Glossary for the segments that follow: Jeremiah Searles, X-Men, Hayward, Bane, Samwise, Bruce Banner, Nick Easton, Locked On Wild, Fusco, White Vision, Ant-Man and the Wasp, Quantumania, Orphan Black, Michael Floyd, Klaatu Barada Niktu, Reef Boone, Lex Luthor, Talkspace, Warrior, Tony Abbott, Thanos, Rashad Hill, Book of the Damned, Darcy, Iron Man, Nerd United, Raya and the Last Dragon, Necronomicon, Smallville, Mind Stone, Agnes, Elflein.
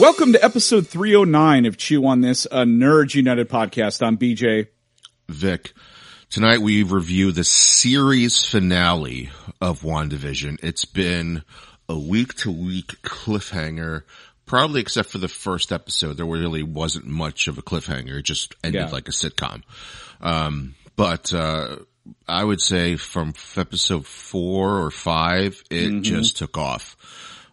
Welcome to episode 309 of Chew on This, a Nerd United podcast. I'm BJ. Vic. Tonight we review the series finale of WandaVision. It's been a week-to-week cliffhanger, probably except for the first episode. There really wasn't much of a cliffhanger. It just ended like a sitcom. But I would say from episode 4 or 5, it just took off.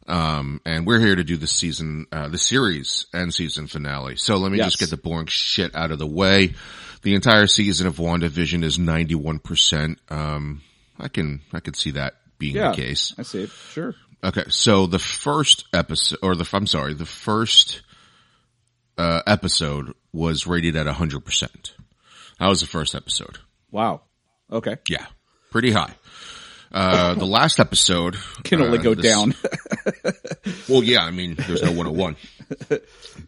And we're here to do the season, the series and season finale. So let me just get the boring shit out of the way. The entire season of WandaVision is 91%. I can see that being the case. I see it. Sure. Okay. So the first episode, or the first episode was rated at 100%. That was the first episode. Wow. Okay. Yeah. Pretty high. The last episode can only go down. Well, yeah, I mean, there's no 101.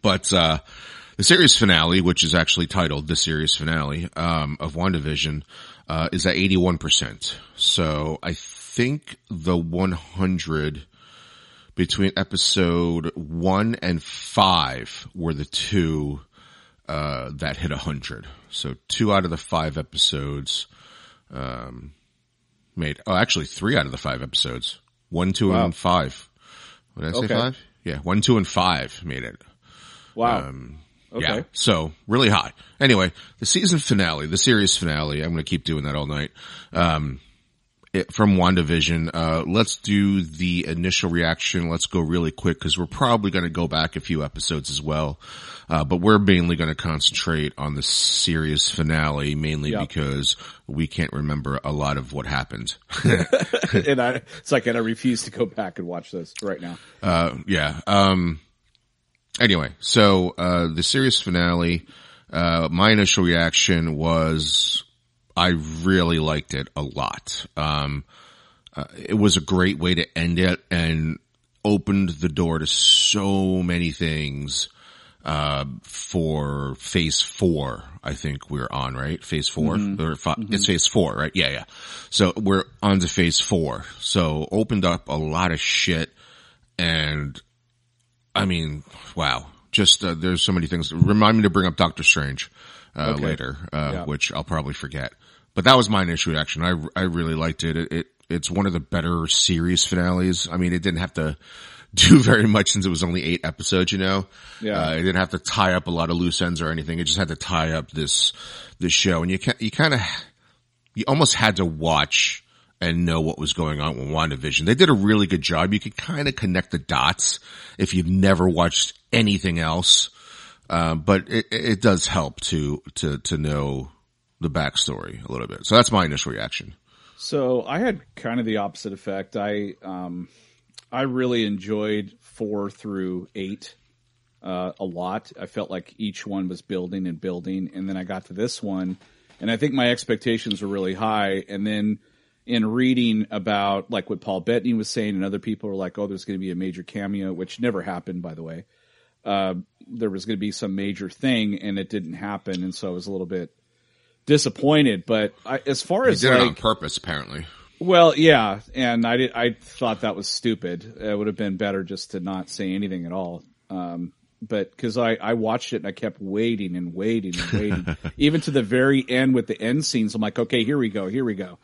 But, the series finale, which is actually titled the series finale, of WandaVision, is at 81%. So I think the 100 between episode 1 and 5 were the two, that hit 100. So 2 out of the 5 episodes, actually 3 out of the 5 episodes. 1, 2 and 5. What did I say, 5? Yeah, 1, 2, and 5 made it. Wow. Okay. Yeah, so really high. Anyway, the season finale, the series finale, I'm going to keep doing that all night. From WandaVision, let's do the initial reaction. Let's go really quick because we're probably going to go back a few episodes as well. But we're mainly going to concentrate on the series finale, mainly because we can't remember a lot of what happened. And I refuse to go back and watch this right now. Anyway, so, the series finale, my initial reaction was, I really liked it a lot. It was a great way to end it and opened the door to so many things, for phase 4. I think we're on, right? Phase 4 or 5. Mm-hmm. It's phase 4, right? Yeah. Yeah. So we're on to phase 4. So opened up a lot of shit. And I mean, wow. Just, there's so many things. Remind me to bring up Doctor Strange, later, which I'll probably forget. But that was my initial reaction. I really liked it. It's one of the better series finales. I mean, it didn't have to do very much since it was only 8 episodes, you know? Yeah. It didn't have to tie up a lot of loose ends or anything. It just had to tie up this show. And you almost had to watch and know what was going on with WandaVision. They did a really good job. You could kind of connect the dots if you've never watched anything else. But it does help to know the backstory a little bit. So that's my initial reaction. So I had kind of the opposite effect. I really enjoyed 4 through 8, a lot. I felt like each one was building and building. And then I got to this one and I think my expectations were really high. And then in reading about like what Paul Bettany was saying and other people were like, oh, there's going to be a major cameo, which never happened, by the way. There was going to be some major thing and it didn't happen. And so I was a little bit disappointed, but he did it on purpose, apparently. Well, yeah. And I thought that was stupid. It would have been better just to not say anything at all. but because I watched it and I kept waiting and waiting and waiting, even to the very end with the end scenes. I'm like, okay, here we go, here we go.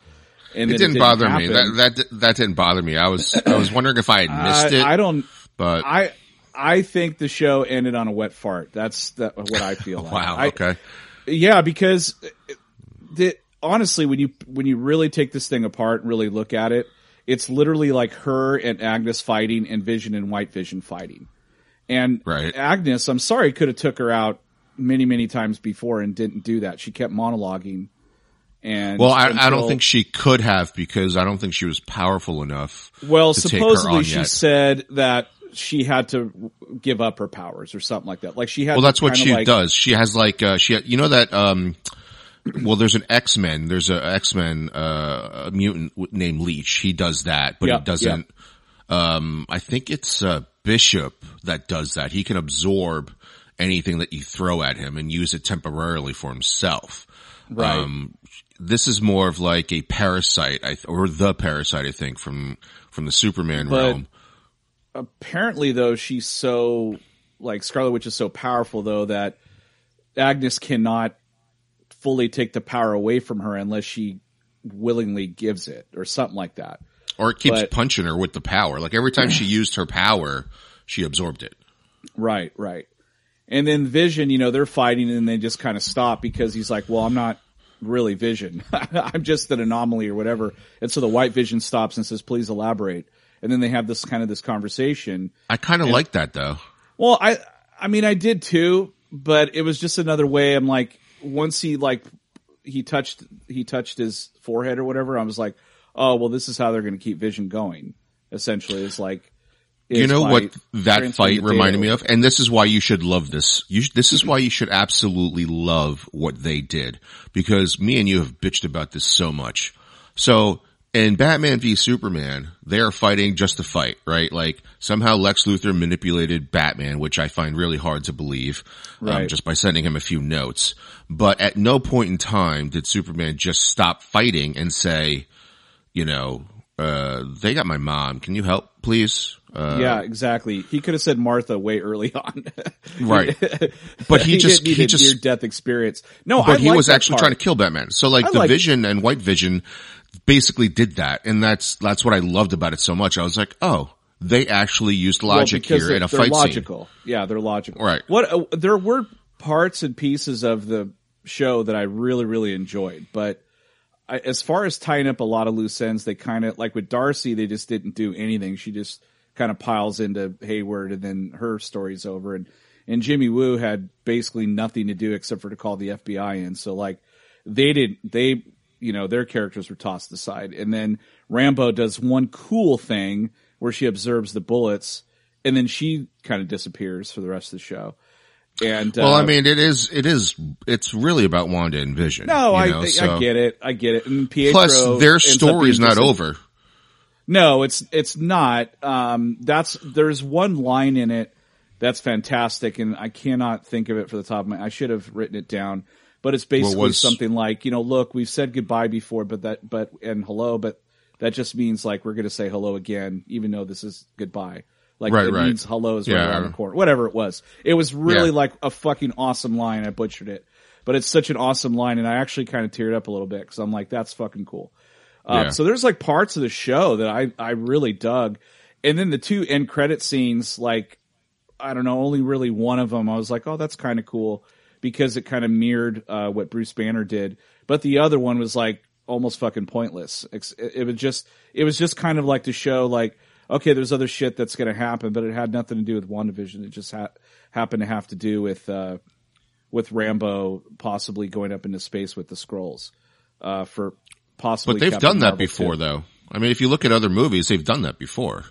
And it didn't bother me. That didn't bother me. I was wondering if I had missed it. I think the show ended on a wet fart. That's what I feel like. Wow. Okay. Yeah, because honestly, when you really take this thing apart and really look at it, it's literally like her and Agnes fighting and Vision and White Vision fighting. And right. Agnes, I'm sorry, could have took her out many, many times before and didn't do that. She kept monologuing. And well, I don't think she could have, because I don't think she was powerful enough. Well, to supposedly take her on she yet. Said that she had to give up her powers or something like that. Like she had. Well, that's what she does. She has like you know that. Well, there's an X-Men. There's a X-Men a mutant named Leech. He does that, but he doesn't. Yep. I think it's Bishop that does that. He can absorb anything that you throw at him and use it temporarily for himself. Right. This is more of like a parasite, or the parasite, I think, from the Superman realm. Apparently, though, she's so like Scarlet Witch is so powerful, though, that Agnes cannot fully take the power away from her unless she willingly gives it, or something like that. Or it keeps punching her with the power. Like every time she used her power, she absorbed it. Right, right. And then Vision, you know, they're fighting and they just kind of stop because he's like, "Well, I'm not really Vision. I'm just an anomaly or whatever." And so the White Vision stops and says, "Please elaborate." And then they have this conversation. I kind of like that though. Well, I mean, I did too, but it was just another way. I'm like, once he touched his forehead or whatever, I was like, oh, well, this is how they're going to keep Vision going. Essentially, it's like, you know what that fight reminded me of? And this is why you should love this. This is why you should absolutely love what they did, because me and you have bitched about this so much. So in Batman v. Superman, they are fighting just to fight, right? Like somehow Lex Luthor manipulated Batman, which I find really hard to believe, just by sending him a few notes. But at no point in time did Superman just stop fighting and say, you know, they got my mom. Can you help, please? Yeah, exactly. He could have said Martha way early on. Right. But he just near death experience. No, but he was actually trying to kill Batman. So like the Vision and White Vision basically did that. And that's what I loved about it so much. I was like, oh, they actually used logic here in a fight scene. Yeah, they're logical. Right. There were parts and pieces of the show that I really, really enjoyed, but as far as tying up a lot of loose ends, they kind of, like with Darcy, they just didn't do anything. She just kind of piles into Hayward and then her story's over. And Jimmy Woo had basically nothing to do except for to call the FBI in. So like their characters were tossed aside. And then Rambo does one cool thing where she observes the bullets and then she kind of disappears for the rest of the show. And, well, I mean, it's really about Wanda and Vision. No, I get it. And Pietro. Plus, their story's not over. No, it's not. There's one line in it that's fantastic, and I cannot think of it for the top of my. I should have written it down, but it's basically something like, you know, look, we've said goodbye before, and hello, but that just means like we're going to say hello again, even though this is goodbye. Like it means hello is right around the corner. Whatever it was. It was really like a fucking awesome line. I butchered it. But it's such an awesome line, and I actually kind of teared up a little bit because I'm like, that's fucking cool. So there's like parts of the show that I really dug. And then the two end credit scenes, like, I don't know, only really one of them I was like, oh, that's kind of cool because it kind of mirrored what Bruce Banner did. But the other one was like almost fucking pointless. It was just kind of like to show like, okay, there's other shit that's going to happen, but it had nothing to do with WandaVision. It just happened to have to do with Rambo possibly going up into space with the Skrulls for possibly. But they've done that before, though. I mean, if you look at other movies, they've done that before.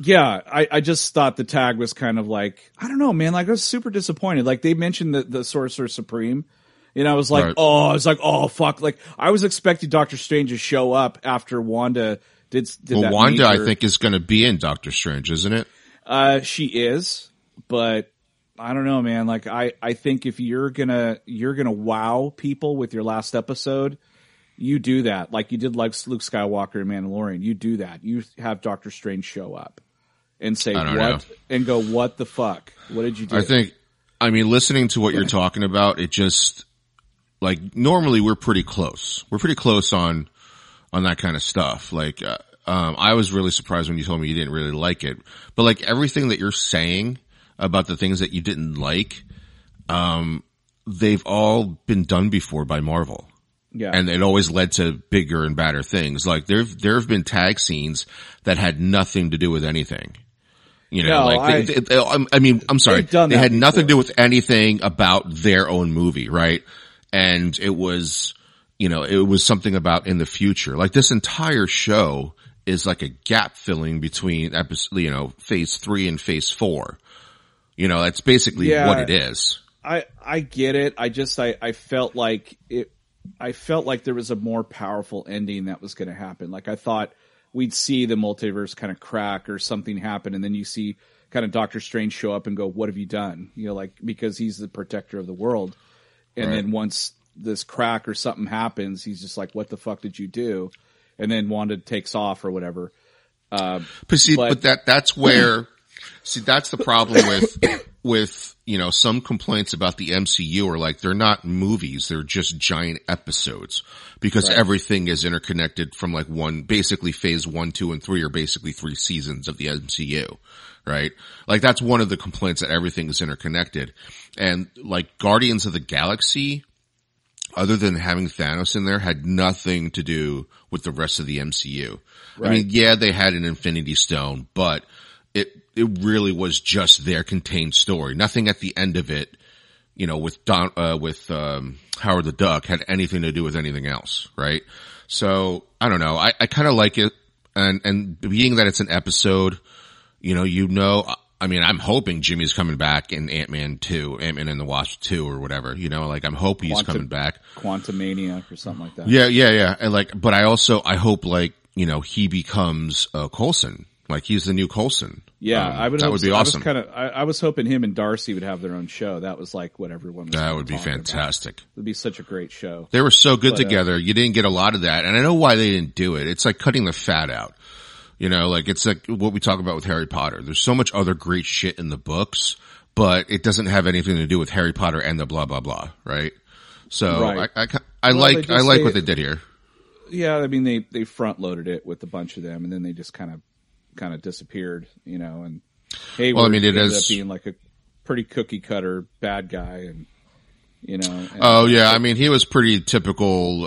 Yeah, I just thought the tag was kind of like, I don't know, man. Like I was super disappointed. Like they mentioned the Sorcerer Supreme, and I was like, oh fuck. Like I was expecting Doctor Strange to show up after Wanda. Did Wanda, I think, is going to be in Doctor Strange, isn't it? She is, but I don't know, man. Like, I think if you're gonna wow people with your last episode, you do that. Like you did, like Luke Skywalker and Mandalorian. You do that. You have Doctor Strange show up, and say what and go, what the fuck? What did you do? I think, I mean, listening to what you're talking about, it just, like, normally we're pretty close. We're pretty close on that kind of stuff. Like, I was really surprised when you told me you didn't really like it. But like everything that you're saying about the things that you didn't like, they've all been done before by Marvel. Yeah. And it always led to bigger and badder things. Like there have been tag scenes that had nothing to do with anything. You know, no, like they had nothing to do with anything about their own movie, right? And it was, you know, it was something about in the future. Like this entire show is like a gap filling between episode, you know, phase 3 and phase 4. You know, that's basically what it is. I get it. I just, I felt like there was a more powerful ending that was going to happen. Like I thought we'd see the multiverse kind of crack or something happen. And then you see kind of Doctor Strange show up and go, what have you done? You know, like, because he's the protector of the world. And then once this crack or something happens, he's just like, what the fuck did you do? And then Wanda takes off or whatever. But that's the problem with, you know, some complaints about the MCU are like, they're not movies. They're just giant episodes because everything is interconnected from like one, basically phase 1, 2, and 3 are basically 3 seasons of the MCU, right? Like that's one of the complaints, that everything is interconnected. And like Guardians of the Galaxy, other than having Thanos in there, had nothing to do with the rest of the MCU. Right. I mean, yeah, they had an Infinity Stone, but it really was just their contained story. Nothing at the end of it, you know, with Howard the Duck had anything to do with anything else, right? So I don't know. I kind of like it, and being that it's an episode, you know, I mean, I'm hoping Jimmy's coming back in Ant-Man and the Wasp 2 or whatever, you know, like I'm hoping he's coming back. Quantumania or something like that. Yeah. And like, but I hope, like, you know, he becomes Coulson. Like he's the new Coulson. Yeah, that would be awesome. I was hoping him and Darcy would have their own show. That was like what everyone was. That would be fantastic. It would be such a great show. They were so good together. You didn't get a lot of that, and I know why they didn't do it. It's like cutting the fat out. You know, like it's like what we talk about with Harry Potter. There's so much other great shit in the books, but it doesn't have anything to do with Harry Potter and the blah blah blah, right? So I like what they did here. Yeah, I mean they front loaded it with a bunch of them, and then they just kind of disappeared, you know, and Hayward ended up being like a pretty cookie cutter bad guy, and you know. And I mean, he was pretty typical.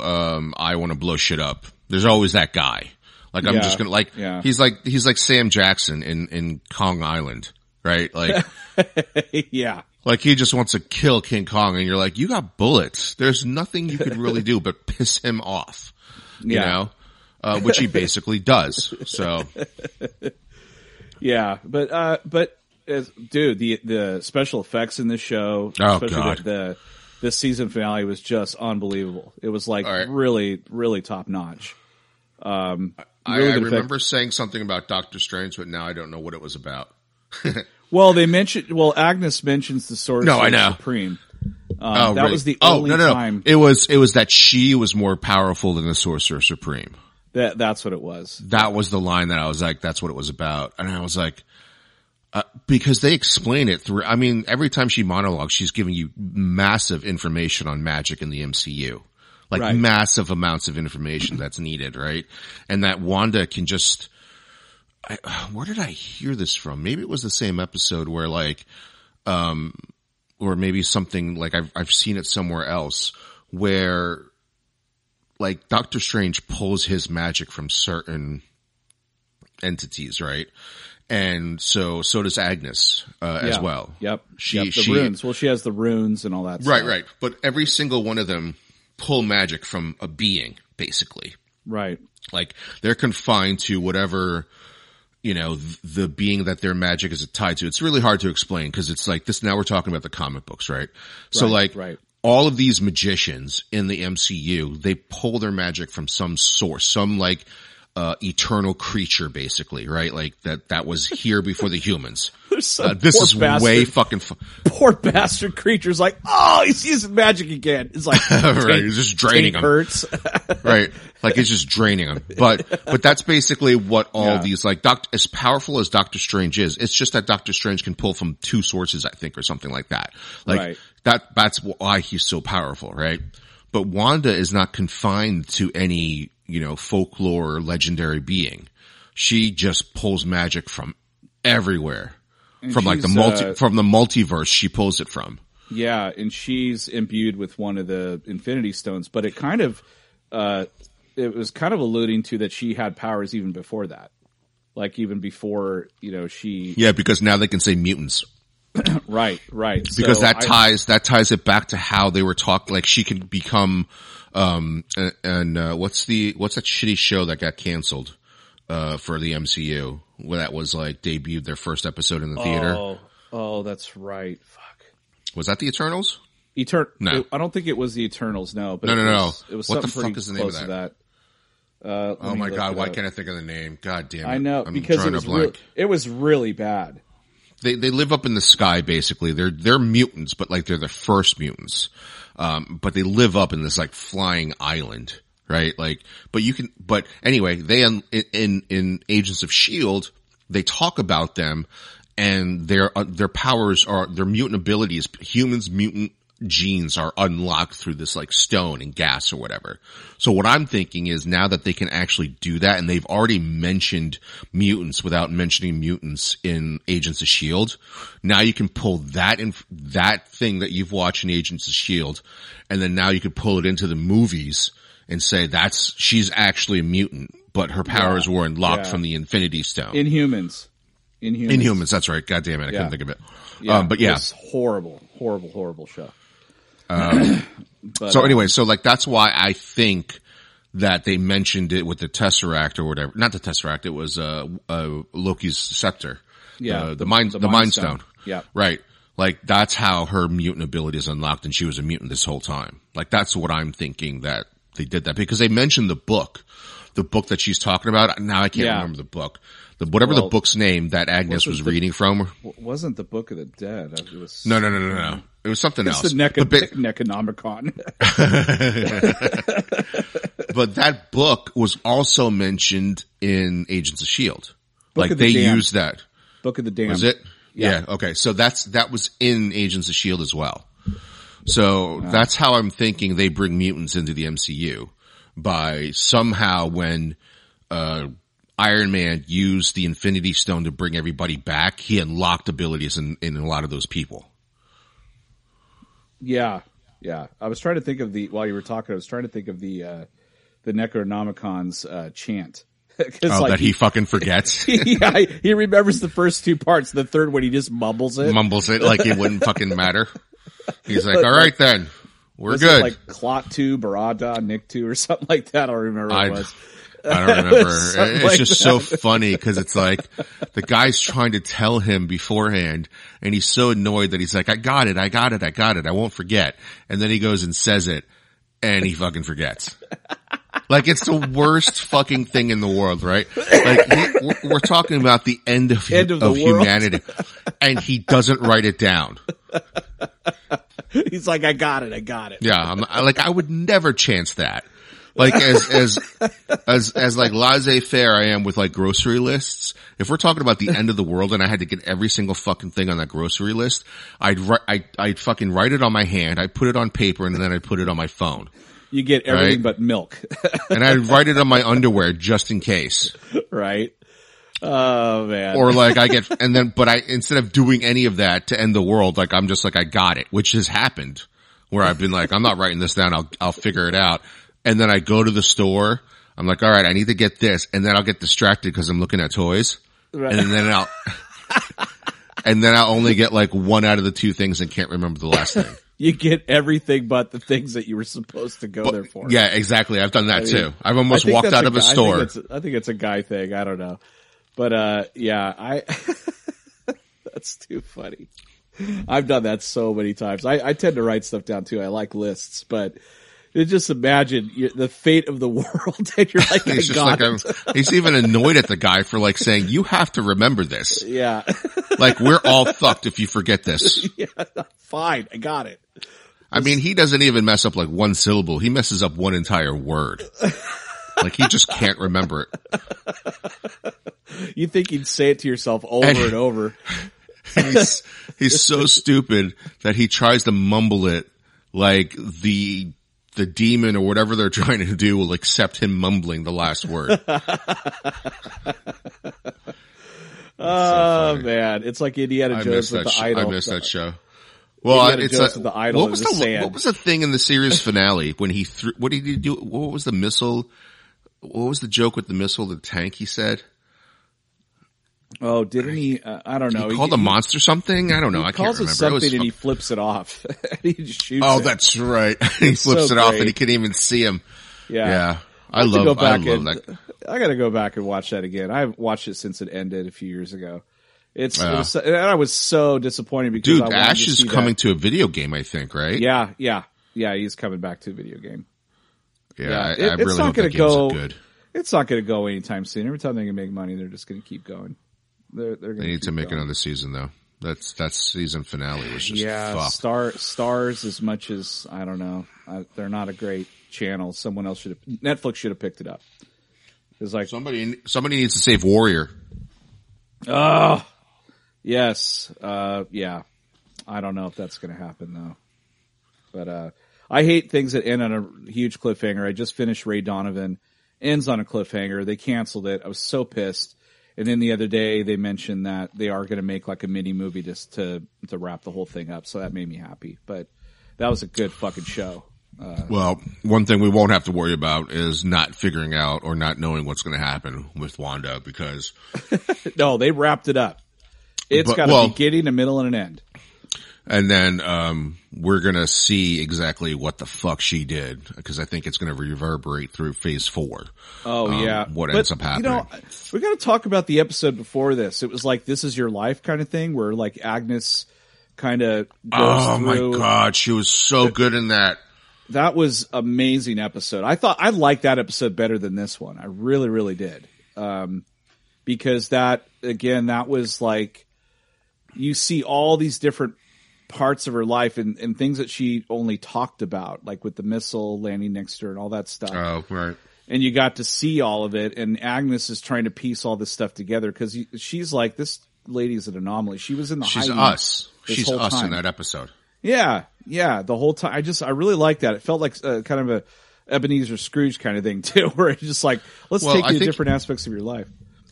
I want to blow shit up. There's always that guy. Like I'm just gonna he's like Sam Jackson in Kong Island, right? Like, yeah. Like he just wants to kill King Kong, and you're like, you got bullets. There's nothing you could really do but piss him off, you know. Which he basically does. So, yeah, but the special effects in this show, this season finale was just unbelievable. It was like really, really top notch. I remember saying something about Doctor Strange, but now I don't know what it was about. Well, Agnes mentions the Sorcerer Supreme. That was the only time. It was that she was more powerful than the Sorcerer Supreme. That's what it was. That was the line that I was like, that's what it was about. And I was like, because they explain it through, I mean, every time she monologues, she's giving you massive information on magic in the MCU. Like massive amounts of information that's needed, right? And that Wanda can just, where did I hear this from? Maybe it was the same episode where like, or maybe something like I've seen it somewhere else where, like Doctor Strange pulls his magic from certain entities, right? And so does Agnes as well. Yep. She runes. Well, she has the runes and all that stuff. Right. But every single one of them pull magic from a being, basically. Right. Like they're confined to whatever, you know, the being that their magic is tied to. It's really hard to explain because it's like this. Now we're talking about the comic books, right? So like all of these magicians in the MCU, they pull their magic from some source, some like eternal creature, basically, right? Like that was here before the humans. This is bastard. Way fucking poor bastard creature's like, oh, he's using magic again. It's like right, it's just draining him. Hurts. Right, like it's just draining him. But that's basically what all these like. As powerful as Doctor Strange is, it's just that Doctor Strange can pull from two sources, I think, or something like that. Like right. That's why he's so powerful, right? But Wanda is not confined to any, folklore or legendary being. She just pulls magic from everywhere. And from like from the multiverse she pulls it from. Yeah, and she's imbued with one of the Infinity Stones, but it kind of it was kind of alluding to that she had powers even before that. Like even before, she yeah, because now they can say mutants. Right. Because so that ties it back to how they were talking. Like she can become, what's that shitty show that got canceled, for the MCU where that was like debuted their first episode in the theater. Oh, that's right. Fuck. Was that the Eternals? No. I don't think it was the Eternals. No, but no. It was what the fuck is the name of that? Oh my God. Why can't I think of the name? God damn it. I know because it was really bad. They live up in the sky, basically. They're mutants, but like they're the first mutants. But they live up in this like flying island, right? Like, anyway, they, in Agents of S.H.I.E.L.D., they talk about them and their powers are, their mutant abilities, humans, mutant genes are unlocked through this like stone and gas or whatever. So what I'm thinking is now that they can actually do that, and they've already mentioned mutants without mentioning mutants in Agents of S.H.I.E.L.D., now you can pull that in, that thing that you've watched in Agents of S.H.I.E.L.D., and then now you can pull it into the movies and say she's actually a mutant, but her powers were unlocked from the Infinity Stone. In humans, that's right. God damn it, I couldn't think of it. Yeah. But yeah, it's horrible show. So that's why I think that they mentioned it with the Tesseract or whatever. Not the Tesseract. It was Loki's scepter. Yeah, the Mind Stone. Yeah, right. Like that's how her mutant ability is unlocked, and she was a mutant this whole time. Like that's what I'm thinking that they did that because they mentioned the book that she's talking about. Now I can't remember the book. The book's name that Agnes was reading from wasn't the Book of the Dead. It was no. It was something else. It's the Necronomicon. But that book was also mentioned in Agents of S.H.I.E.L.D. Used that. Book of the Damned. Was it? Yeah. Okay. So that was in Agents of S.H.I.E.L.D. as well. So that's how I'm thinking they bring mutants into the MCU by somehow when Iron Man used the Infinity Stone to bring everybody back, he unlocked abilities in a lot of those people. Yeah. I was trying to think of while you were talking, I was trying to think of the Necronomicon's chant. That he fucking forgets. He remembers the first two parts. The third one, he just mumbles it like it wouldn't fucking matter. He's like, all right then, we're good. Like Klaatu, Barada, Niktu or something like that. I don't remember what it was. I don't remember. It's like just so funny because it's like the guy's trying to tell him beforehand and he's so annoyed that he's like, I got it. I won't forget. And then he goes and says it and he fucking forgets. Like it's the worst fucking thing in the world, right? Like we're talking about the end of humanity and he doesn't write it down. He's like, I got it. Yeah. I would never chance that. Like as like laissez-faire I am with like grocery lists. If we're talking about the end of the world and I had to get every single fucking thing on that grocery list, I'd fucking write it on my hand. I'd put it on paper and then I'd put it on my phone. You get everything right? But milk. And I'd write it on my underwear just in case. Right. Oh man. Or like instead of doing any of that to end the world, like I'm just like, I got it, which has happened where I've been like, I'm not writing this down. I'll figure it out. And then I go to the store. I'm like, all right, I need to get this. And then I'll get distracted because I'm looking at toys. Right. And then I'll only get like one out of the two things and can't remember the last thing. You get everything but the things that you were supposed to there for. Yeah, exactly. I've done that too. I've almost walked out of a store. I think it's a guy thing. I don't know. But that's too funny. I've done that so many times. I tend to write stuff down too. I like lists, but Just imagine the fate of the world, and you're like, he's he's even annoyed at the guy for like saying, you have to remember this. Yeah. Like, we're all fucked if you forget this. Yeah, fine. I got it. I mean, he doesn't even mess up like one syllable. He messes up one entire word. Like, he just can't remember it. You think you'd say it to yourself over and over. He's so stupid that he tries to mumble it like the demon or whatever they're trying to do will accept him mumbling the last word. Oh, so man. It's like Indiana Jones with the idol. I miss that show. Well, it's the idol. What was the thing in the series finale when he threw, what did he do? What was the missile? What was the joke with the missile, the tank, he said? Oh, didn't he? I don't know. He called a monster something? I don't know. I can't remember. He calls it something and he flips it off. He just shoots it. Oh, that's right. He flips it off and he can't even see him. Yeah. Yeah. I love that. I gotta go back and watch that again. I haven't watched it since it ended a few years ago. And I was so disappointed because dude, Ash is coming to a video game, I think, right? Yeah, yeah. Yeah, he's coming back to a video game. Yeah, yeah. I really hope that game's good. It's not gonna go anytime soon. Every time they can make money, they're just gonna keep going. They need to make another season though. That's season finale was just stars as much as I don't know. They're not a great channel. Netflix should have picked it up. It's like somebody needs to save Warrior. Oh, yes. Yeah. I don't know if that's going to happen though. But I hate things that end on a huge cliffhanger. I just finished Ray Donovan. Ends on a cliffhanger. They canceled it. I was so pissed. And then the other day they mentioned that they are going to make like a mini movie just to wrap the whole thing up. So that made me happy, but that was a good fucking show. Well, one thing we won't have to worry about is not figuring out or not knowing what's going to happen with Wanda because no, they wrapped it up. It's got a beginning, a middle, and an end. And then we're going to see exactly what the fuck she did because I think it's going to reverberate through phase 4. Oh, yeah. What ends up happening. You know, we got to talk about the episode before this. It was like this is your life kind of thing where like Agnes kind of goes through. My God. She was so good in that. That was amazing episode. I liked that episode better than this one. I really, really did. Because that was like you see all these different parts of her life and things that she only talked about, like with the missile landing next to her and all that stuff. Oh, right. And you got to see all of it. And Agnes is trying to piece all this stuff together because she's like, this lady's an anomaly. She was in the hiding. She's us time. In that episode. Yeah. Yeah, the whole time. I really liked that. It felt like kind of a Ebenezer Scrooge kind of thing too, where it's just like, let's take the different aspects of your life.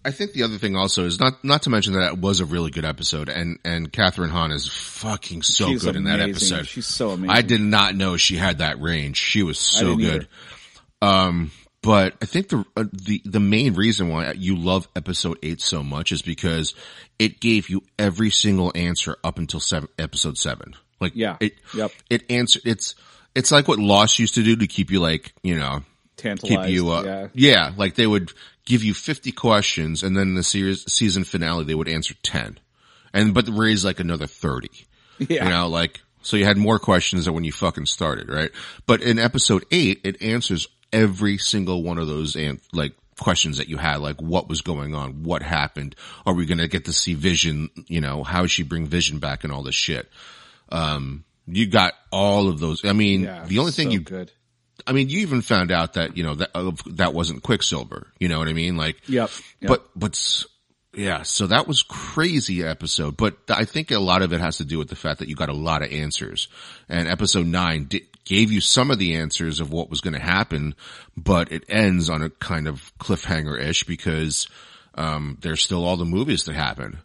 I think the other thing also is not to mention that it was a really good episode and Kathryn Hahn is fucking so good in that episode. She's so amazing. I did not know she had that range. She was so good. But I think the main reason why you love episode 8 so much is because it gave you every single answer up until episode 7. Like, yeah, it answered, it's like what Lost used to do to keep you like, you know, tantalized, keep you, yeah, like they would give you 50 questions and then in the season finale, they would answer 10 but raise like another 30, yeah. You know, like, so you had more questions than when you fucking started. Right. But in episode 8, it answers every single one of those questions that you had, like what was going on, what happened? Are we going to get to see Vision? You know, how does she bring Vision back and all this shit? You got all of those. I mean, the only thing I mean, you even found out that, you know, that wasn't Quicksilver. You know what I mean? Like, but yeah, so that was crazy episode, but I think a lot of it has to do with the fact that you got a lot of answers and episode 9 gave you some of the answers of what was going to happen, but it ends on a kind of cliffhanger-ish because, there's still all the movies that happen.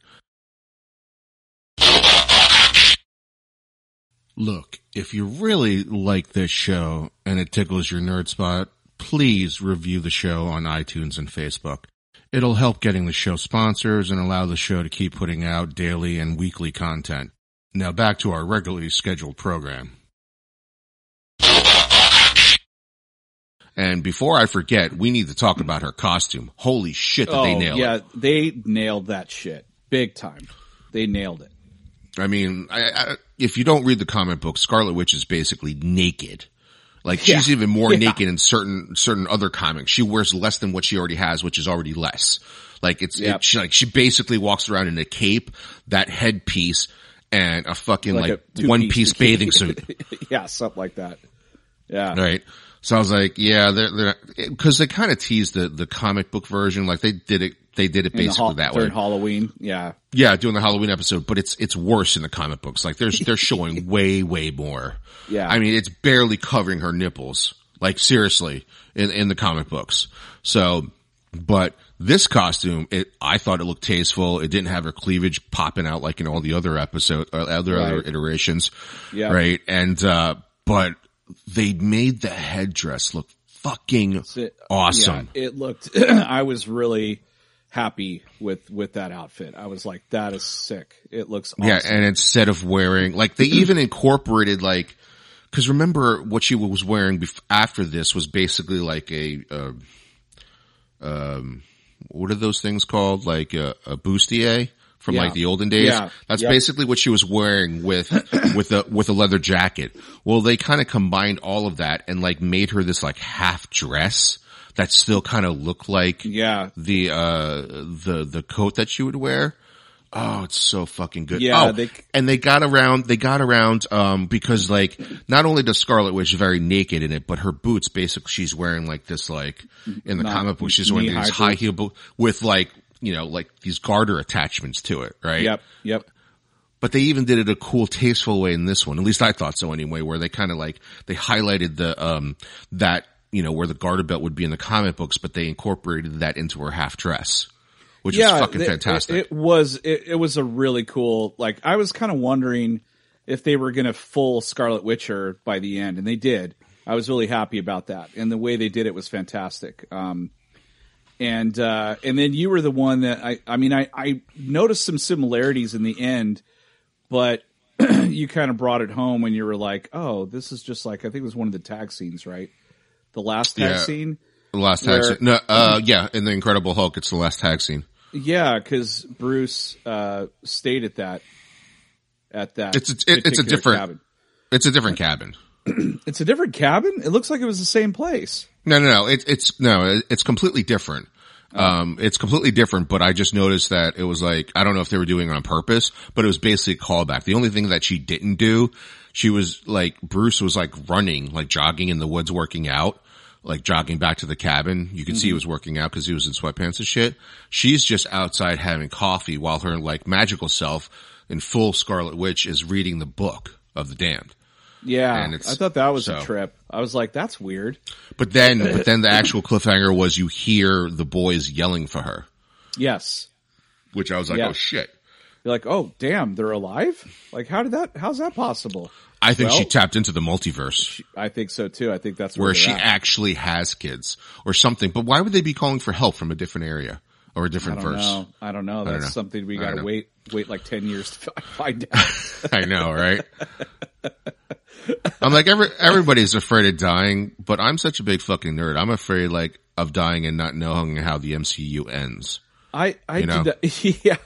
Look, if you really like this show and it tickles your nerd spot, please review the show on iTunes and Facebook. It'll help getting the show sponsors and allow the show to keep putting out daily and weekly content. Now back to our regularly scheduled program. And before I forget, we need to talk about her costume. Holy shit, they nailed it. Yeah, they nailed that shit. Big time. They nailed it. I mean, if you don't read the comic book, Scarlet Witch is basically naked Like she's even more naked in certain other comics. She wears less than what she already has, which is already less. Like she basically walks around in a cape, that headpiece, and a fucking like one-piece bathing suit. Yeah, something like that. Yeah. Right. So I was like, yeah, they're cause they kind of teased the comic book version. Like they did it basically that way. During Halloween. Yeah. Yeah. Doing the Halloween episode, but it's worse in the comic books. Like they're showing way more. Yeah. I mean, it's barely covering her nipples. Like seriously in the comic books. So, but this costume, I thought it looked tasteful. It didn't have her cleavage popping out like in all the other episodes, other iterations. Yeah. Right. And, but, they made the headdress look fucking awesome. Yeah, it looked, I was really happy with that outfit. I was like, that is sick. It looks awesome. Yeah. And instead of wearing, like, they even incorporated, like, cause remember what she was wearing after this was basically like what are those things called? Like a bustier? From like the olden days. Yeah. That's basically what she was wearing with a leather jacket. Well, they kind of combined all of that and like made her this like half dress that still kind of looked like the coat that she would wear. Oh, it's so fucking good. Yeah, and they got around, because like not only does Scarlet Witch very naked in it, but her boots basically she's wearing like this, like in the comic book, she's wearing these high heel boots with like, you know, like these garter attachments to it, right? Yep. But they even did it a cool, tasteful way in this one. At least I thought so anyway, where they kind of like, they highlighted the, that, you know, where the garter belt would be in the comic books, but they incorporated that into her half dress, which is fucking fantastic. It was a really cool, like, I was kind of wondering if they were going to full Scarlet Witcher by the end, and they did. I was really happy about that. And the way they did it was fantastic. And then you were the one that I noticed some similarities in the end, but you kind of brought it home when you were like, oh, this is just like, I think it was one of the tag scenes, right? The last tag scene? The last tag scene. No, in The Incredible Hulk, it's the last tag scene. Yeah, cause Bruce, stayed at that. It's a different cabin. It's a different cabin? It looks like it was the same place. No. It's completely different. It's completely different, but I just noticed that it was like, I don't know if they were doing it on purpose, but it was basically a callback. The only thing that she didn't do, she was like, Bruce was like running, like jogging in the woods, working out, like jogging back to the cabin. You could see he was working out because he was in sweatpants and shit. She's just outside having coffee while her like magical self in full Scarlet Witch is reading the Book of the Damned. Yeah, I thought that was a trip. I was like, that's weird. But then the actual cliffhanger was you hear the boys yelling for her. Yes. Which I was like, oh shit. You're like, oh damn, they're alive? Like how's that possible? I think she tapped into the multiverse. I think so too. I think that's where she actually has kids or something. But why would they be calling for help from a different area? Or a different verse. I don't know. That's something we gotta wait like 10 years to find out. I know, right? I'm like, everybody's afraid of dying, but I'm such a big fucking nerd. I'm afraid like of dying and not knowing how the MCU ends. Yeah,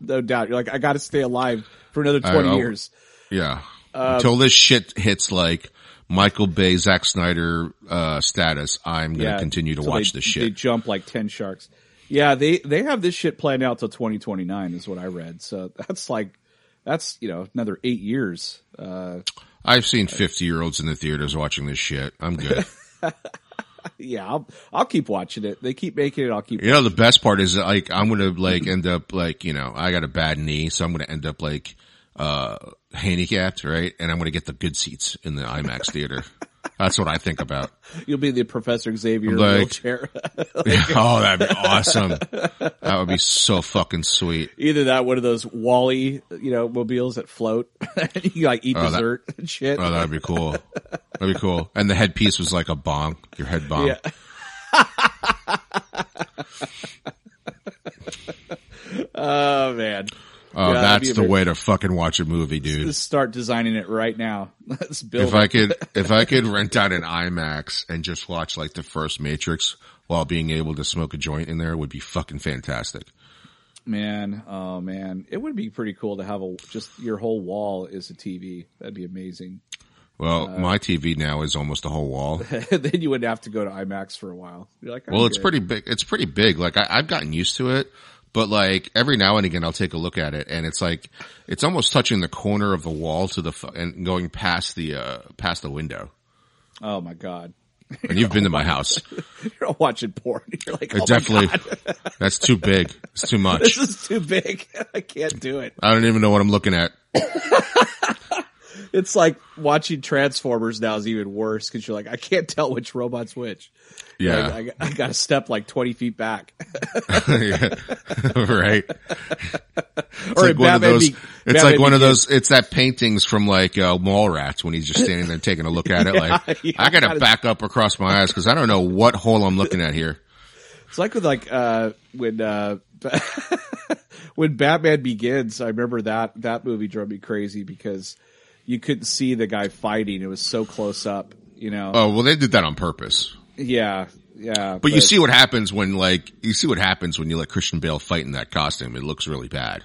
no doubt. You're like, I gotta stay alive for another 20 years. Yeah. Until this shit hits like Michael Bay, Zack Snyder, status, I'm gonna continue to watch this shit. They jump like 10 sharks. Yeah, they have this shit planned out till 2029 is what I read. So that's you know, another 8 years. I've seen 50-year-olds in the theaters watching this shit. I'm good. Yeah, I'll keep watching it. They keep making it. I'll keep. You know, the best part is like I'm gonna like end up like, you know, I got a bad knee, so I'm gonna end up like handicapped, right? And I'm gonna get the good seats in the IMAX theater. That's what I think about. You'll be the Professor Xavier wheelchair. That'd be awesome. That would be so fucking sweet. Either that, one of those Wall-E, you know, mobiles that float. You like eat dessert and shit. Oh, that'd be cool. That'd be cool. And the headpiece was like a bong, your head bong. Yeah. Oh man. Oh, that's the way to fucking watch a movie, dude. Let's start designing it right now. Let's build it. If I could rent out an IMAX and just watch like the first Matrix while being able to smoke a joint in there, would be fucking fantastic. Man, oh man. It would be pretty cool to have just your whole wall is a TV. That'd be amazing. Well, my TV now is almost a whole wall. Then you wouldn't have to go to IMAX for a while. You're like, well, it's good. Pretty big. It's pretty big. Like I've gotten used to it, but like every now and again, I'll take a look at it, and it's like it's almost touching the corner of the wall to the and going past the window. Oh my God! And you've been to my house. You're all watching porn. You're like, oh, definitely. That's too big. It's too much. This is too big. I can't do it. I don't even know what I'm looking at. It's like watching Transformers now is even worse because you're like, I can't tell which robot's which. Yeah. Like, I got to step like 20 feet back. Yeah. Right. Or like one of those, it's like one of those, it's that paintings from like Mallrats when he's just standing there taking a look at it. Yeah, like, yeah, I got to back up across my eyes because I don't know what hole I'm looking at here. It's like with like, when Batman Begins, I remember that movie drove me crazy because you couldn't see the guy fighting. It was so close up, you know. Oh, well, they did that on purpose. Yeah. Yeah. But you see what happens when you let Christian Bale fight in that costume. It looks really bad.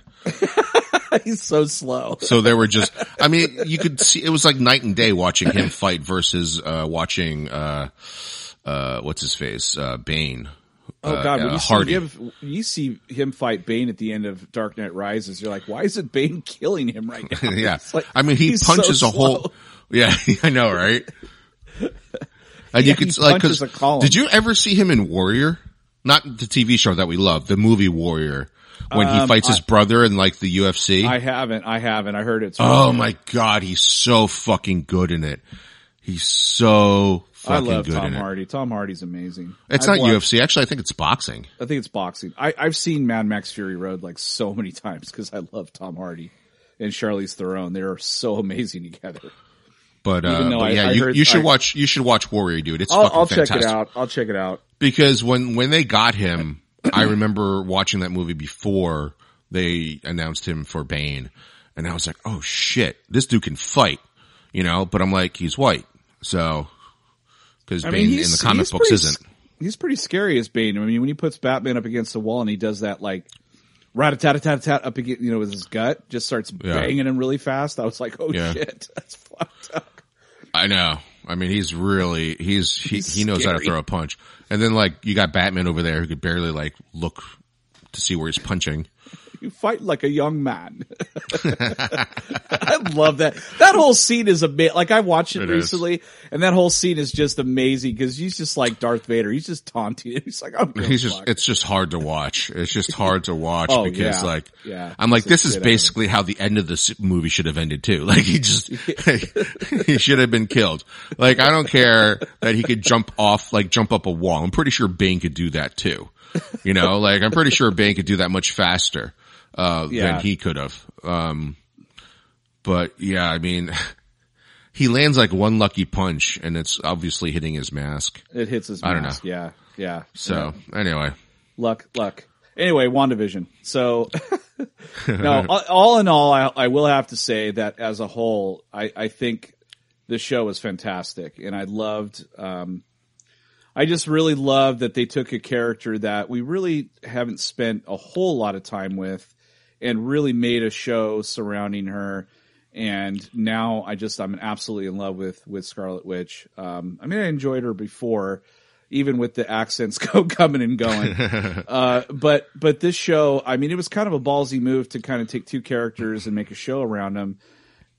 He's so slow. So they were just, I mean, you could see, it was like night and day watching him fight versus, what's his face? Bane. Oh God! When you see him fight Bane at the end of Dark Knight Rises, you're like, why isn't Bane killing him right now? Yeah, like, I mean, he punches so a whole. Yeah, I know, right? And yeah, you could like, because did you ever see him in Warrior? Not the TV show that we love, the movie Warrior, when he fights his brother in like the UFC. I haven't. I heard it's. Oh my God, he's so fucking good in it. He's so. I love Tom Hardy. Tom Hardy's amazing. It's not UFC. Actually, I think it's boxing. I've seen Mad Max Fury Road like so many times because I love Tom Hardy and Charlize Theron. They're so amazing together. But, you should watch Warrior, dude. It's fucking fantastic. I'll check it out. Because when they got him, I remember watching that movie before they announced him for Bane. And I was like, oh shit, this dude can fight, you know, but I'm like, he's white. So. Because Bane in the comic books isn't. He's pretty scary as Bane. I mean, when he puts Batman up against the wall and he does that like rat-a-tat-a-tat-a-tat up against, you know, with his gut, just starts banging him really fast. I was like, oh shit, that's fucked up. I know. I mean, he's really he knows how to throw a punch. And then like you got Batman over there who could barely like look to see where he's punching. You fight like a young man. I love that. That whole scene is amazing. Like I watched it recently, and that whole scene is just amazing because he's just like Darth Vader. He's just taunting him. He's like, "I'm." It's just hard to watch. It's just hard to watch because I'm like, this is basically how the end of this movie should have ended too. Like he should have been killed. Like I don't care that he could jump up a wall. I'm pretty sure Bane could do that too. You know, like I'm pretty sure Bane could do that much faster. Than he could have. But yeah, I mean, he lands like one lucky punch and it's obviously hitting his mask. It hits his mask. I don't know. Yeah. Yeah. So anyway, luck. Anyway, WandaVision. So no, all in all, I will have to say that as a whole, I think the show was fantastic and I loved, I just really loved that they took a character that we really haven't spent a whole lot of time with. And really made a show surrounding her, and now I'm absolutely in love with Scarlet Witch. I mean, I enjoyed her before, even with the accents coming and going. But this show, I mean, it was kind of a ballsy move to kind of take two characters and make a show around them,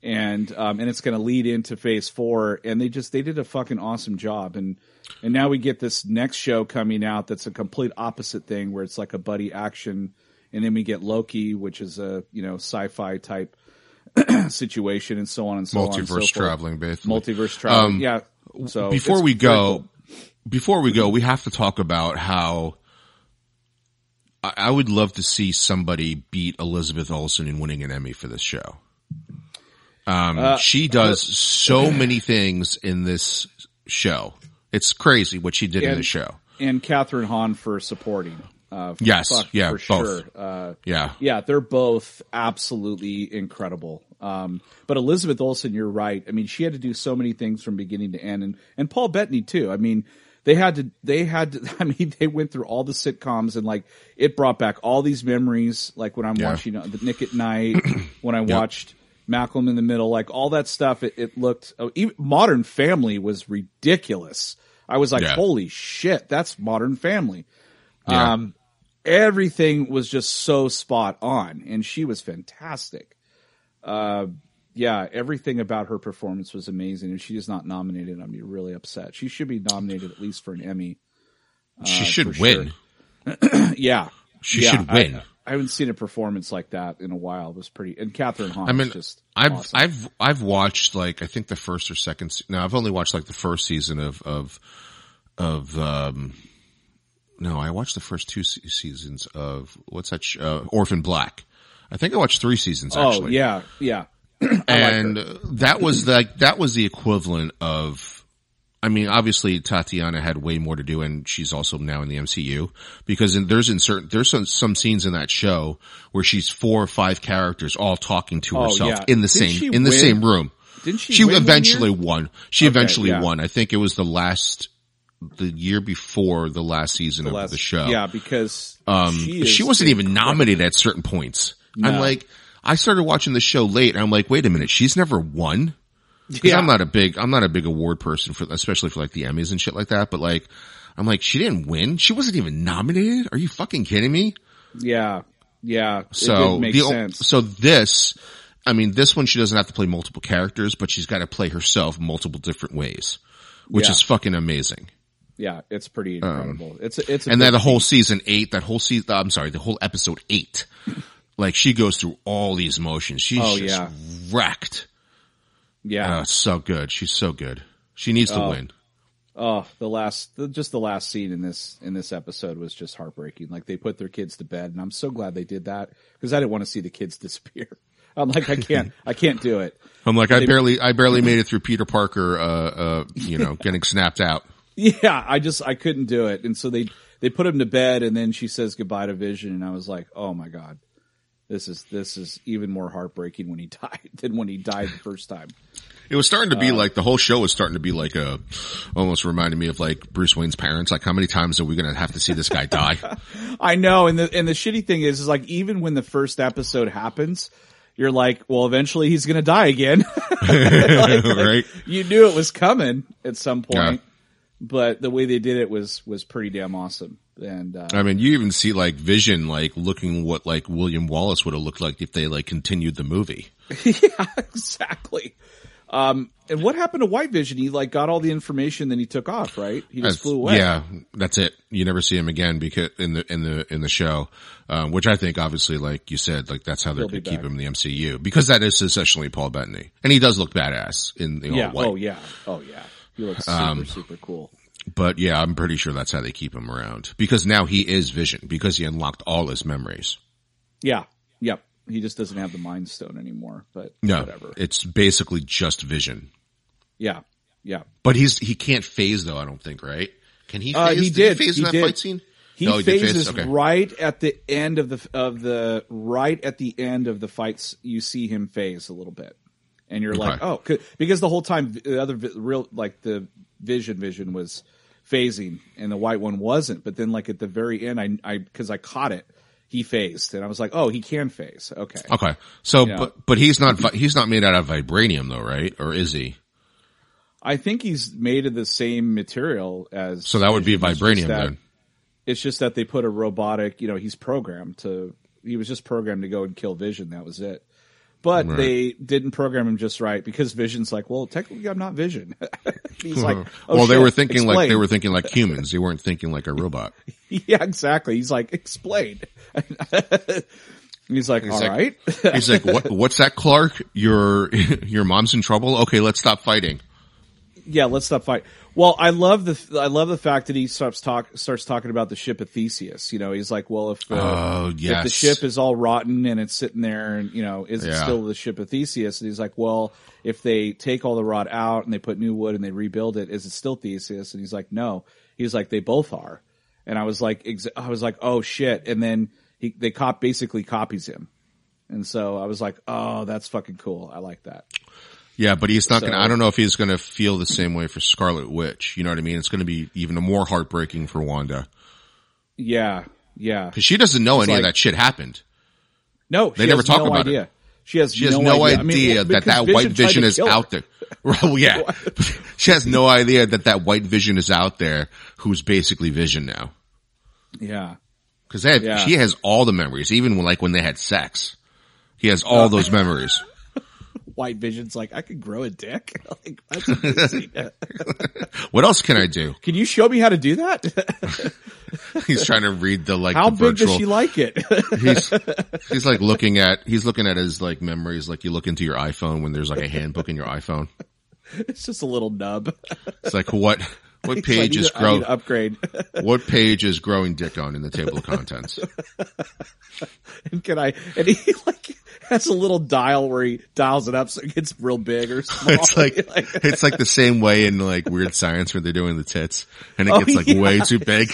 and it's going to lead into Phase 4. And they did a fucking awesome job, and now we get this next show coming out that's a complete opposite thing where it's like a buddy action. And then we get Loki, which is a, you know, sci-fi type situation and so on and so on. Multiverse traveling, basically. Multiverse traveling, yeah. So before we go, we have to talk about how I would love to see somebody beat Elizabeth Olsen in winning an Emmy for this show. She does so many things in this show. It's crazy what she did in the show. And Kathryn Hahn for supporting. They're both absolutely incredible. But Elizabeth Olsen, you're right. I mean, she had to do so many things from beginning to end, and Paul Bettany too. I mean, they went through all the sitcoms and like it brought back all these memories. Like when I'm watching The Nick at Night, when I watched Malcolm in the Middle, like all that stuff. It looked even Modern Family was ridiculous. I was like, holy shit, that's Modern Family. Yeah. Everything was just so spot on, and she was fantastic. Everything about her performance was amazing. If she is not nominated, I'm really upset. She should be nominated at least for an Emmy. She should win. Sure. Should win. I haven't seen a performance like that in a while. It was pretty, and Kathryn Hahn was just awesome. I've watched like, I think the first or second, no, I've only watched like the first season I watched the first two seasons of Orphan Black. I think I watched three seasons actually. Oh yeah. And that was the equivalent of, I mean, obviously Tatiana had way more to do, and she's also now in the MCU because there's some scenes in that show where she's 4 or 5 characters all talking to herself in the same room. Didn't she? She eventually won. She eventually won. I think it was the year before the last season of the show. Yeah, because she wasn't even nominated at certain points. No. I'm like, I started watching the show late, and I'm like, wait a minute, she's never won. Yeah. I'm not a big award person for, especially for like the Emmys and shit like that. But like, I'm like, she didn't win. She wasn't even nominated. Are you fucking kidding me? Yeah. So it makes sense. So this one, she doesn't have to play multiple characters, but she's got to play herself multiple different ways, which is fucking amazing. Yeah, it's pretty incredible. The whole episode 8. Like, she goes through all these emotions. She's just wrecked. Yeah. So good. She's so good. She needs to win. Oh, the last scene in this episode was just heartbreaking. Like, they put their kids to bed, and I'm so glad they did that because I didn't want to see the kids disappear. I'm like, I can't do it. I'm like, I barely made it through Peter Parker, getting snapped out. Yeah. I couldn't do it. And so they put him to bed, and then she says goodbye to Vision. And I was like, oh my God. This is even more heartbreaking than when he died the first time. It was starting to be like the whole show was starting to be like almost reminded me of like Bruce Wayne's parents. Like, how many times are we going to have to see this guy die? I know. And the shitty thing is like, even when the first episode happens, you're like, well, eventually he's going to die again. Right? You knew it was coming at some point, but the way they did it was pretty damn awesome. And, I mean, you even see like Vision, like looking what like William Wallace would have looked like if they like continued the movie. Yeah, exactly. And what happened to White Vision? He like got all the information, then he took off, right? He just flew away. Yeah, that's it. You never see him again because in the show, which I think obviously, like you said, like that's how they're going to keep him in the MCU because that is essentially Paul Bettany, and he does look badass in the all white. Oh yeah, he looks super super cool. But yeah, I'm pretty sure that's how they keep him around because now he is Vision because he unlocked all his memories. Yeah. Yep. He just doesn't have the Mind Stone anymore, but whatever. It's basically just Vision. Yeah. Yeah. But he can't phase though, I don't think, right? Can he phase? Did he phase in that fight scene? He phases right at the end of the right at the end of the fights. You see him phase a little bit. And you're like, because the whole time the other real like the Vision was phasing and the white one wasn't. But then like at the very end, because I caught it, he phased and I was like, oh, he can phase. Okay. So, yeah. but he's not made out of vibranium though, right? Or is he? I think he's made of the same material as. So that would be vibranium then. It's just that they put a robotic, he was just programmed to go and kill Vision. That was it. But they didn't program him just right because Vision's like, well, technically I'm not Vision. He's like, they were thinking like humans. They weren't thinking like a robot. Yeah, exactly. He's like, explain. He's like, all right. He's like, what's that, Clark? Your mom's in trouble. Okay, let's stop fighting. Yeah, let's stop fighting. Well, I love the fact that he starts talking about the ship of Theseus. You know, he's like, well, if the ship is all rotten and it's sitting there and, is it still the ship of Theseus? And he's like, well, if they take all the rot out and they put new wood and they rebuild it, is it still Theseus? And he's like, no. He's like, they both are. And I was like, oh shit. And then they basically copies him. And so I was like, oh, that's fucking cool. I like that. Yeah, but he's not I don't know if he's going to feel the same way for Scarlet Witch. You know what I mean? It's going to be even more heartbreaking for Wanda. Yeah. Because she doesn't know any of that shit happened. No, they never talk about it. She has no idea. I mean, that White Vision is out there. Well, yeah. She has no idea that White Vision is out there, who's basically Vision now. Yeah. Because she has all the memories, even when they had sex. He has all those memories. White Vision's like, I could grow a dick. Like, that's amazing. What else can I do? Can you show me how to do that? He's trying to read the how big does she like it? He's like looking at his memories, like you look into your iPhone when there's a handbook in your iPhone. It's just a little nub. It's like what page is growing upgrade? What page is growing dick on in the table of contents? And he has a little dial where he dials it up so it gets real big or small. It's it's the same way in Weird Science where they're doing the tits and it gets way too big.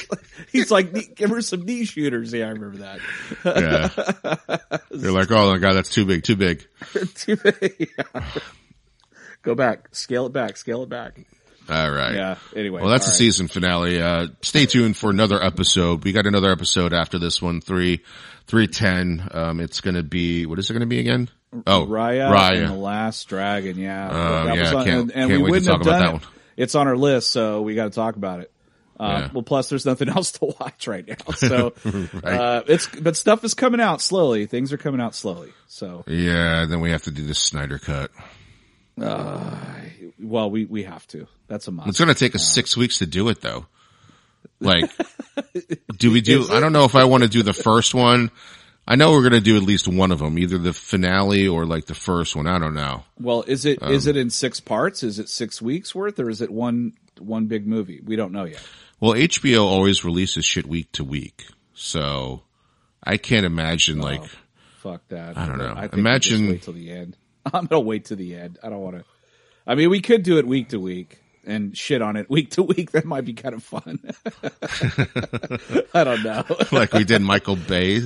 He's like, give her some knee shooters. Yeah, I remember that. Yeah. They're like, oh my God, that's too big. Too big. Yeah. Go back. Scale it back. All right. Yeah. Anyway. Well, that's the season finale. Stay tuned for another episode. We got another episode after this one, 310. It's going to be, what is it going to be again? Oh, Raya and the Last Dragon. Yeah. Can't wait to talk about that one. It's on our list, so we got to talk about it. Well, plus there's nothing else to watch right now. So, but stuff is coming out slowly. Things are coming out slowly. So. Yeah. Then we have to do the Snyder Cut. Well, we have to. That's a must. It's going to take us 6 weeks to do it, though. I don't know if I want to do the first one. I know we're going to do at least one of them, either the finale or the first one. I don't know. Well, is it in 6 parts? Is it 6 weeks worth, or is it one big movie? We don't know yet. Well, HBO always releases shit week to week, so I can't imagine fuck that. I don't know. I think imagine wait till the end. I'm going to wait till the end. I don't want to. I mean, we could do it week to week and shit on it week to week. That might be kind of fun. I don't know. We did Michael Bay.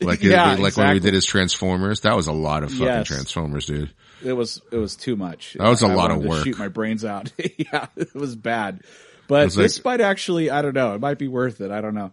Exactly. When we did his Transformers. That was a lot of fucking Transformers, dude. It was too much. That was a lot of work. To shoot my brains out. Yeah, it was bad. But this might actually, I don't know. It might be worth it. I don't know.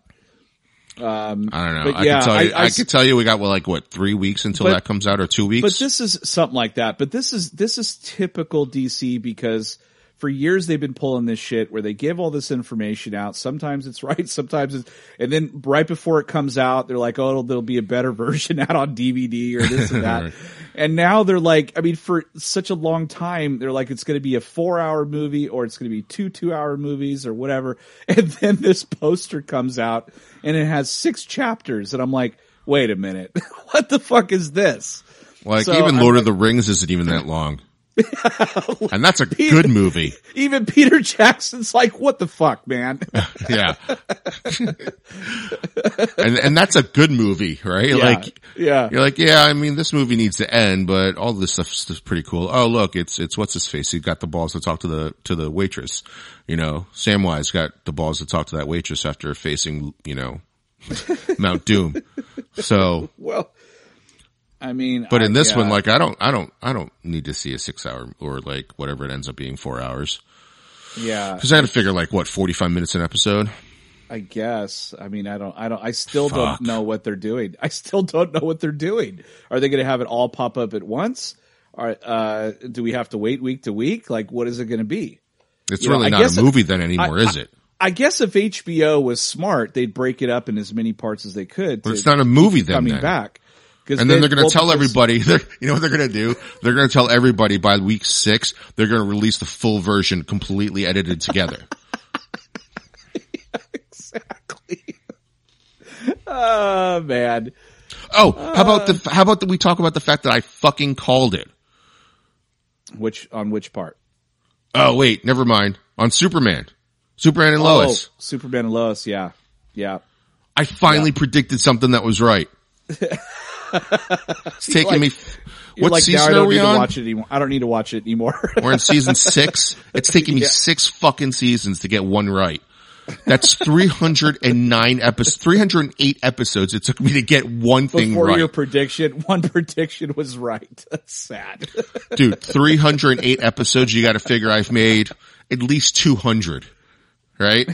I don't know. I could tell you we got 3 weeks until that comes out, or 2 weeks. But this is something like that. But this is typical DC, because for years they've been pulling this shit where they give all this information out. Sometimes it's right, sometimes it's, and then right before it comes out, they're like, oh, there'll be a better version out on DVD or this and that. Right. And now they're like, I mean, for such a long time, they're like, it's going to be a 4-hour movie, or it's going to be 2 two-hour movies or whatever. And then this poster comes out and it has 6 chapters. And I'm like, wait a minute. What the fuck is this? Even Lord of the Rings isn't even that long. And that's a good movie. Even Peter Jackson's like, what the fuck, man? Yeah. and that's a good movie, right? Yeah. You're like, yeah, I mean, this movie needs to end, but all this stuff is pretty cool. Oh, look, it's what's his face? He got the balls to talk to the waitress. You know, Samwise got the balls to talk to that waitress after facing, Mount Doom. So, well, I mean, but in this one, I don't need to see a 6-hour or whatever it ends up being, 4 hours. Yeah. Cause I had to figure 45 minutes an episode. I guess. I mean, I still don't know what they're doing. Are they going to have it all pop up at once? Or, do we have to wait week to week? What is it going to be? It's not a movie then anymore, is it? I guess if HBO was smart, they'd break it up in as many parts as they could. But it's not a movie then. Coming back. And then they're going to tell everybody, you know what they're going to do? They're going to tell everybody by week 6, they're going to release the full version completely edited together. Yeah, exactly. Oh, man. Oh, how about we talk about the fact that I fucking called it? On which part? Oh, wait, never mind. On Superman. Superman and Lois. Superman and Lois, yeah. Yeah. I finally predicted something that was right. It's taking me. What season are we on? I don't need to watch it anymore. We're in season 6. It's taking me 6 fucking seasons to get one right. That's 308 episodes. It took me to get one thing right. Before your prediction, one prediction was right. That's sad, dude. 308 episodes. You got to figure I've made at least 200. Right?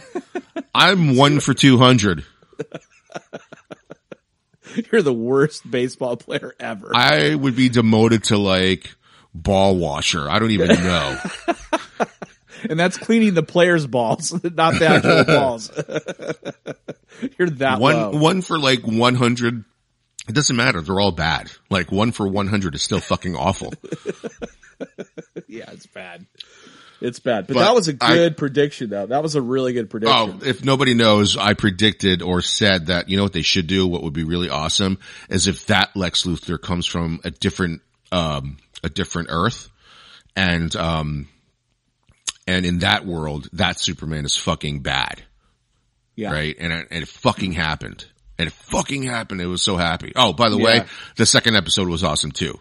I'm 1 for 200. You're the worst baseball player ever. I would be demoted to like ball washer. I don't even know. And that's cleaning the players' balls, not the actual balls. You're that low. One for like 100. It doesn't matter. They're all bad. Like one for 100 is still fucking awful. Yeah, it's bad. It's bad. But that was a good prediction, though. That was a really good prediction. Oh, if nobody knows, I predicted or said that, you know what they should do, what would be really awesome, is if that Lex Luthor comes from a different Earth, and in that world, that Superman is fucking bad. Yeah. Right? And it fucking happened. And it fucking happened. It was so happy. Oh, by the way, the second episode was awesome, too.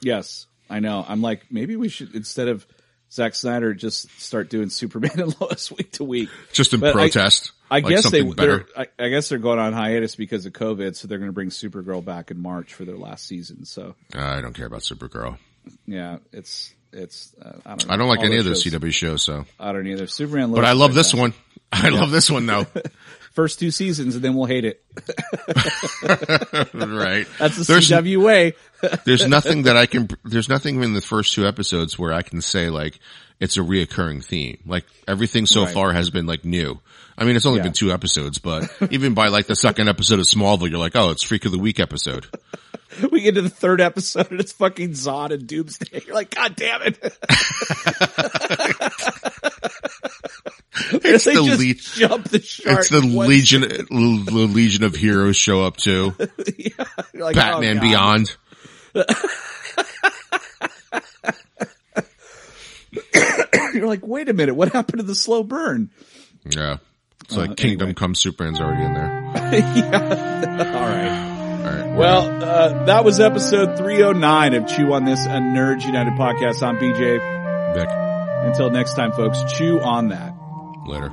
Yes, I know. I'm like, maybe we should, instead of Zack Snyder, just start doing Superman and Lois week to week. Just in protest. I guess they're going on hiatus because of COVID, so they're going to bring Supergirl back in March for their last season. So I don't care about Supergirl. Yeah, it's I don't know. I don't like any of those CW shows, so I don't either. Superman and Lois, but I love this one. I love this one though. First two seasons, and then we'll hate it. Right. That's the CW way. There's nothing in the first two episodes where I can say like it's a reoccurring theme. Like everything so far has been like new. I mean, it's only been two episodes, but even by like the second episode of Smallville, you're like, oh, it's Freak of the Week episode. We get to the third episode and it's fucking Zod and Doomsday. You're like, God damn it. It's the jump the shark. It's the Legion of Heroes show up too. Yeah, like, Batman Beyond. You're like, wait a minute, what happened to the slow burn? Yeah, it's like Kingdom Come Superman's already in there. Yeah. All right. Well, that was episode 309 of Chew on This, a Nerd United podcast. I'm BJ. Vic. Until next time, folks, chew on that. Later.